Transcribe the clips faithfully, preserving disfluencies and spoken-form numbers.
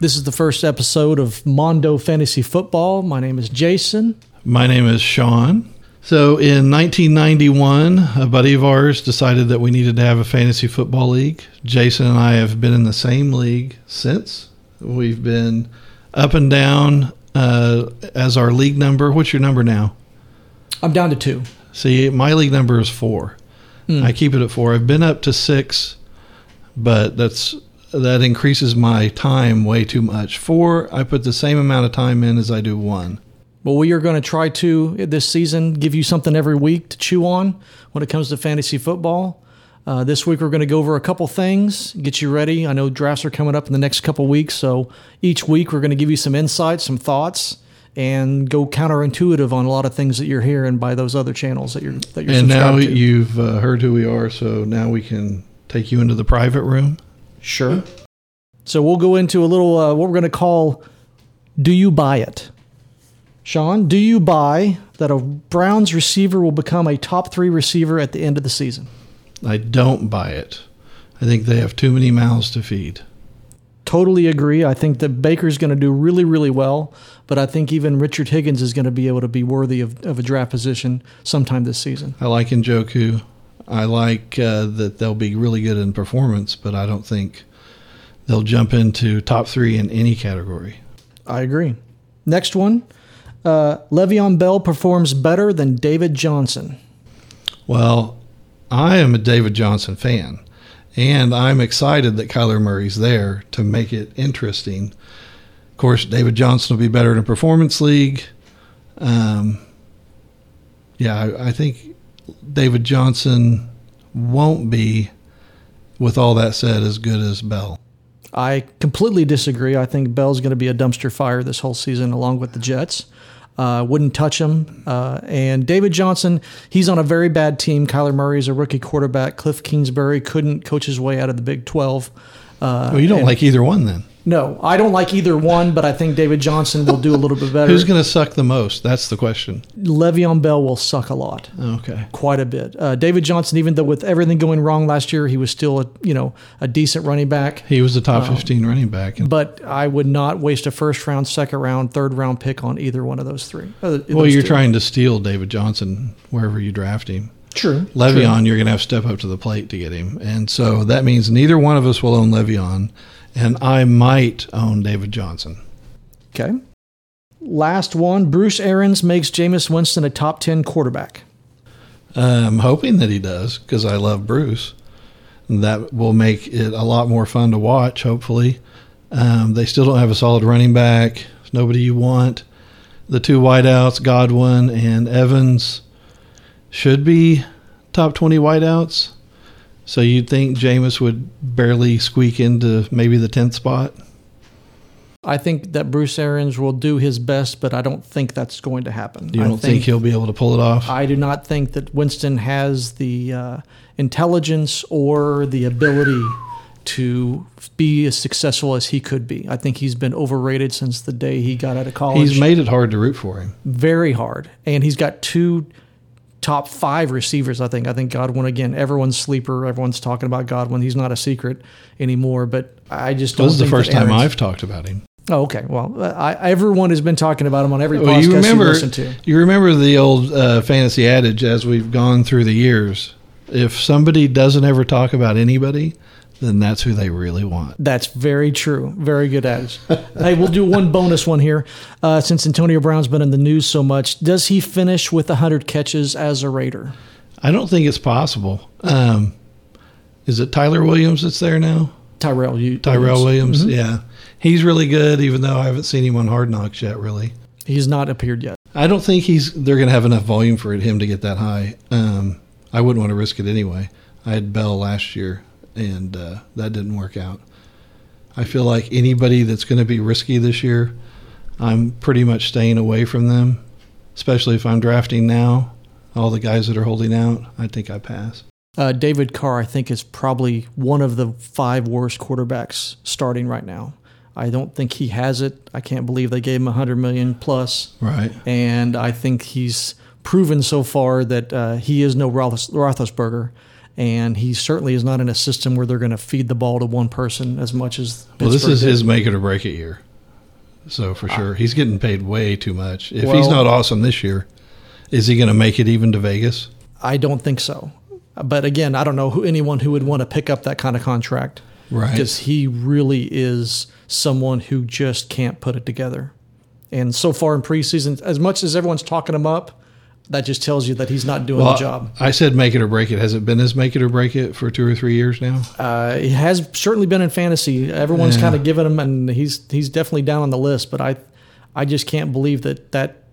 This is the first episode of Mondo Fantasy Football. My name is Jason. My name is Sean. So in nineteen ninety-one, a buddy of ours decided that we needed to have a fantasy football league. Jason and I have been in the same league since. We've been up and down uh, as our league number. What's your number now? I'm down to two. See, my league number is four. Mm. I keep it at four. I've been up to six, but that's... That increases my time way too much. Four, I put the same amount of time in as I do one. Well, we are going to try to, this season, give you something every week to chew on when it comes to fantasy football. Uh, this week, we're going to go over a couple things, get you ready. I know drafts are coming up in the next couple weeks, so each week we're going to give you some insights, some thoughts, and go counterintuitive on a lot of things that you're hearing by those other channels that you're that you're subscribed to. And now you've uh, heard who we are, so now we can take you into the private room. Sure. So we'll go into a little, uh, what we're going to call, do you buy it? Sean, do you buy that a Browns receiver will become a top three receiver at the end of the season? I don't buy it. I think they have too many mouths to feed. Totally agree. I think that Baker's going to do really, really well, but I think even Richard Higgins is going to be able to be worthy of, of a draft position sometime this season. I like Njoku. I like uh, that they'll be really good in performance, but I don't think they'll jump into top three in any category. I agree. Next one, uh, Le'Veon Bell performs better than David Johnson. Well, I am a David Johnson fan, and I'm excited that Kyler Murray's there to make it interesting. Of course, David Johnson will be better in a performance league. Um, yeah, I, I think... David Johnson won't be, with all that said, as good as Bell. I completely disagree. I think Bell's going to be a dumpster fire this whole season along with the Jets. Uh, wouldn't touch him. Uh, and David Johnson, he's on a very bad team. Kyler Murray is a rookie quarterback. Cliff Kingsbury couldn't coach his way out of the Big twelve. Uh, well, you don't and, like either one then. No, I don't like either one, but I think David Johnson will do a little bit better. Who's going to suck the most? That's the question. Le'Veon Bell will suck a lot. Okay. Quite a bit. Uh, David Johnson, even though with everything going wrong last year, he was still a, you know, a decent running back. He was the top um, fifteen running back. But I would not waste a first round, second round, third round pick on either one of those three. Uh, well, those you're two. Trying to steal David Johnson wherever you draft him. True. Le'Veon, true. You're going to have to step up to the plate to get him. And so that means neither one of us will own Le'Veon. And I might own David Johnson. Okay. Last one, Bruce Arians makes Jameis Winston a top ten quarterback. I'm hoping that he does because I love Bruce. That will make it a lot more fun to watch, hopefully. Um, they still don't have a solid running back. There's nobody you want. The two wideouts, Godwin and Evans, should be top twenty wideouts. So you'd think Jameis would barely squeak into maybe the tenth spot? I think that Bruce Arians will do his best, but I don't think that's going to happen. You don't I think, think he'll be able to pull it off? I do not think that Winston has the uh, intelligence or the ability to be as successful as he could be. I think he's been overrated since the day he got out of college. He's made it hard to root for him. Very hard. And he's got two... top five receivers, I think. I think Godwin, again, everyone's sleeper. Everyone's talking about Godwin. He's not a secret anymore, but I just don't think This is the first time I've talked about him. Oh, okay. Well, I, everyone has been talking about him on every well, podcast you, remember, you listen to. You remember the old uh, fantasy adage as we've gone through the years. If somebody doesn't ever talk about anybody, then that's who they really want. That's very true. Very good adage. Hey, we'll do one bonus one here. Uh, since Antonio Brown's been in the news so much, does he finish with one hundred catches as a Raider? I don't think it's possible. Um, is it Tyler Williams that's there now? Tyrell you, Tyrell Williams, Williams mm-hmm. Yeah. He's really good, even though I haven't seen him on Hard Knocks yet, really. He's not appeared yet. I don't think he's. They're going to have enough volume for him to get that high. Um, I wouldn't want to risk it anyway. I had Bell last year. And uh, that didn't work out. I feel like anybody that's going to be risky this year, I'm pretty much staying away from them, especially if I'm drafting now. All the guys that are holding out, I think I pass. Uh, David Carr, I think, is probably one of the five worst quarterbacks starting right now. I don't think he has it. I can't believe they gave him one hundred million dollars plus. Right. And I think he's proven so far that uh, he is no Roethlisberger. And he certainly is not in a system where they're going to feed the ball to one person as much as Pittsburgh Well, this is did. his make it or break it year. So for sure, he's getting paid way too much. If well, he's not awesome this year, is he going to make it even to Vegas? I don't think so. But again, I don't know who anyone who would want to pick up that kind of contract. Right. Because he really is someone who just can't put it together. And so far in preseason, as much as everyone's talking him up, that just tells you that he's not doing well, the job. I said make it or break it. Has it been his make it or break it for two or three years now? Uh, it has certainly been in fantasy. Everyone's yeah. kind of given him, and he's he's definitely down on the list. But I I just can't believe that that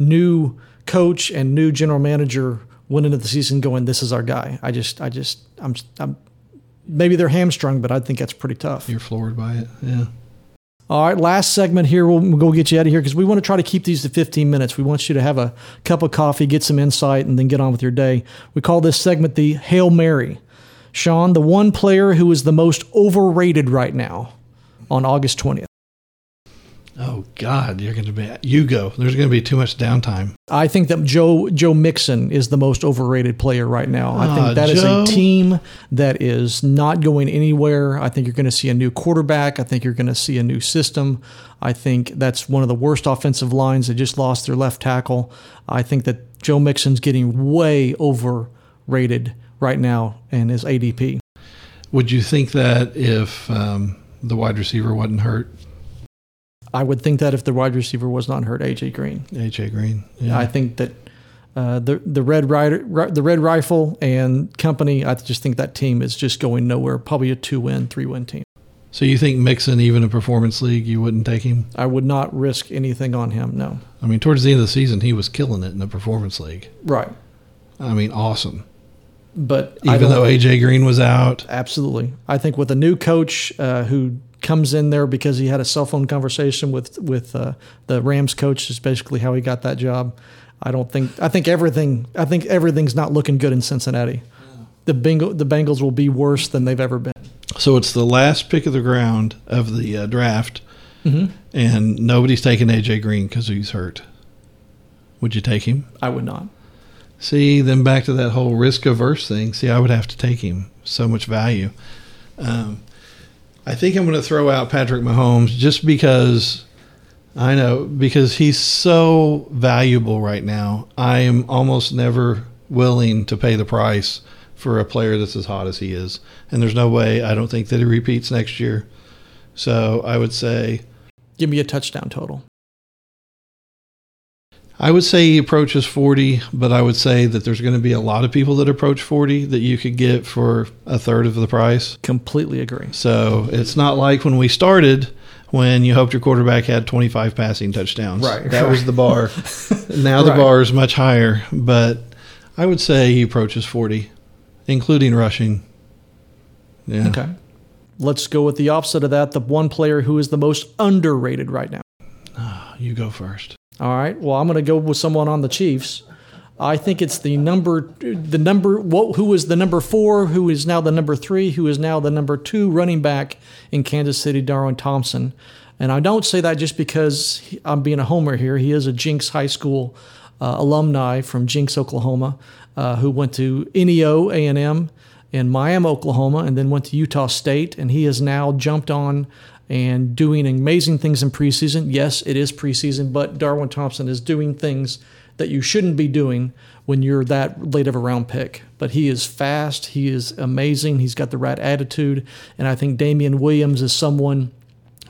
new coach and new general manager went into the season going, this is our guy. I just, I just, I'm, I'm maybe they're hamstrung, but I think that's pretty tough. You're floored by it, yeah. All right, last segment here. We'll, we'll go get you out of here because we want to try to keep these to fifteen minutes. We want you to have a cup of coffee, get some insight, and then get on with your day. We call this segment the Hail Mary. Sean, the one player who is the most overrated right now on August twentieth. Oh, God, you're going to be – you go. There's going to be too much downtime. I think that Joe Joe Mixon is the most overrated player right now. I think uh, that Joe. is a team that is not going anywhere. I think you're going to see a new quarterback. I think you're going to see a new system. I think that's one of the worst offensive lines. They just lost their left tackle. I think that Joe Mixon's getting way overrated right now in his A D P. Would you think that if um, the wide receiver wasn't hurt? I would think that if the wide receiver was not hurt, A J Green. A J Green. Yeah. I think that uh, the the Red Rider, the Red Rifle and company, I just think that team is just going nowhere. Probably a two-win, three-win team. So you think Mixon, even in performance league, you wouldn't take him? I would not risk anything on him, no. I mean, towards the end of the season, he was killing it in the performance league. Right. I mean, awesome. But even though A J Green was out? Absolutely. I think with a new coach uh, who – comes in there because he had a cell phone conversation with with uh, the Rams coach. Is basically how he got that job. I don't think. I think everything. I think everything's not looking good in Cincinnati. Yeah. The Bengal, the Bengals will be worse than they've ever been. So it's the last pick of the ground of the uh, draft, mm-hmm. and nobody's taking A J Green because he's hurt. Would you take him? I would not. See, then back to that whole risk averse thing. See, I would have to take him. So much value. Um, I think I'm going to throw out Patrick Mahomes just because I know because he's so valuable right now. I am almost never willing to pay the price for a player that's as hot as he is. And there's no way I don't think that he repeats next year. So I would say, give me a touchdown total. I would say he approaches forty, but I would say that there's going to be a lot of people that approach forty that you could get for a third of the price. Completely agree. So it's not like when we started when you hoped your quarterback had twenty-five passing touchdowns. Right. That right. was the bar. Now the right. bar is much higher, but I would say he approaches forty, including rushing. Yeah. Okay. Let's go with the opposite of that, the one player who is the most underrated right now. Oh, you go first. All right. Well, I'm going to go with someone on the Chiefs. I think it's the number, the number, what, who is the number four, who is now the number three, who is now the number two running back in Kansas City, Darwin Thompson. And I don't say that just because I'm being a homer here. He is a Jinx High School uh, alumni from Jinx, Oklahoma, uh, who went to N E O A and M in Miami, Oklahoma, and then went to Utah State. And he has now jumped on and doing amazing things in preseason. Yes, it is preseason, but Darwin Thompson is doing things that you shouldn't be doing when you're that late of a round pick. But he is fast. He is amazing. He's got the right attitude. And I think Damian Williams is someone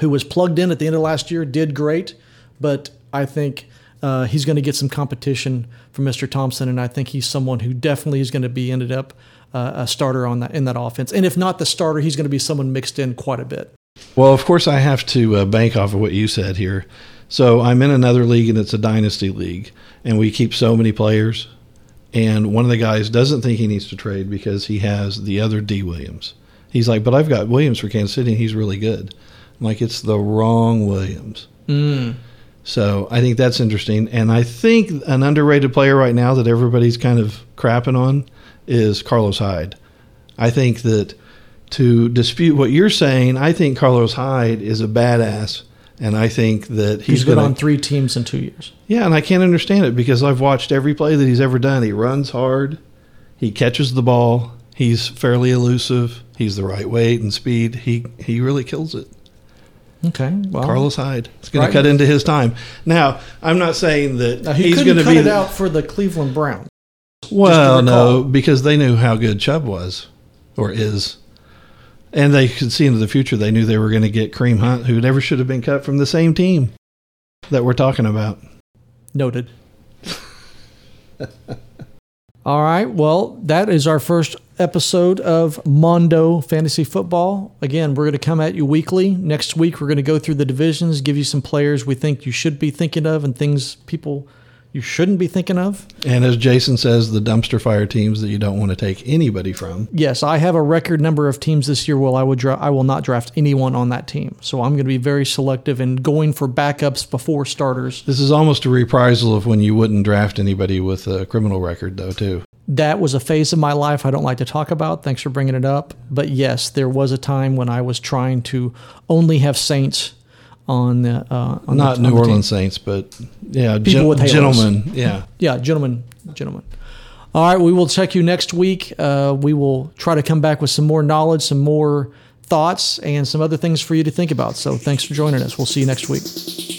who was plugged in at the end of last year, did great, but I think uh, he's going to get some competition from Mister Thompson, and I think he's someone who definitely is going to be ended up uh, a starter on that in that offense. And if not the starter, he's going to be someone mixed in quite a bit. Well, of course, I have to uh, bank off of what you said here. So I'm in another league, and it's a dynasty league, and we keep so many players. And one of the guys doesn't think he needs to trade because he has the other D. Williams. He's like, but I've got Williams for Kansas City, and he's really good. I'm like, it's the wrong Williams. Mm. So I think that's interesting. And I think an underrated player right now that everybody's kind of crapping on is Carlos Hyde. I think that to dispute what you're saying, I think Carlos Hyde is a badass, and I think that he's, he's been gonna, on three teams in two years. Yeah, and I can't understand it because I've watched every play that he's ever done. He runs hard, he catches the ball, He's fairly elusive. He's the right weight and speed. He he really kills it. Okay. Well, Carlos Hyde. It's going right. to cut into his time. Now, I'm not saying that now, he he's going to be... cut it out for the Cleveland Browns. Well, no, because they knew how good Chubb was or is. And they could see into the future. They knew they were going to get Kareem Hunt, who never should have been cut from the same team that we're talking about. Noted. All right. Well, that is our first episode of Mondo Fantasy Football. Again, we're going to come at you weekly. Next week, we're going to go through the divisions, give you some players we think you should be thinking of and things people you shouldn't be thinking of. And as Jason says, the dumpster fire teams that you don't want to take anybody from. Yes, I have a record number of teams this year where I will, dra- I will not draft anyone on that team. So I'm going to be very selective in going for backups before starters. This is almost a reprisal of when you wouldn't draft anybody with a criminal record, though, too. That was a phase of my life I don't like to talk about. Thanks for bringing it up. But yes, there was a time when I was trying to only have Saints on the uh, on not the, New on the Orleans team. Saints, but yeah, people gen- with halos. Gentlemen, yeah, yeah, gentlemen, gentlemen. All right, we will check you next week. Uh, we will try to come back with some more knowledge, some more thoughts, and some other things for you to think about. So thanks for joining us. We'll see you next week.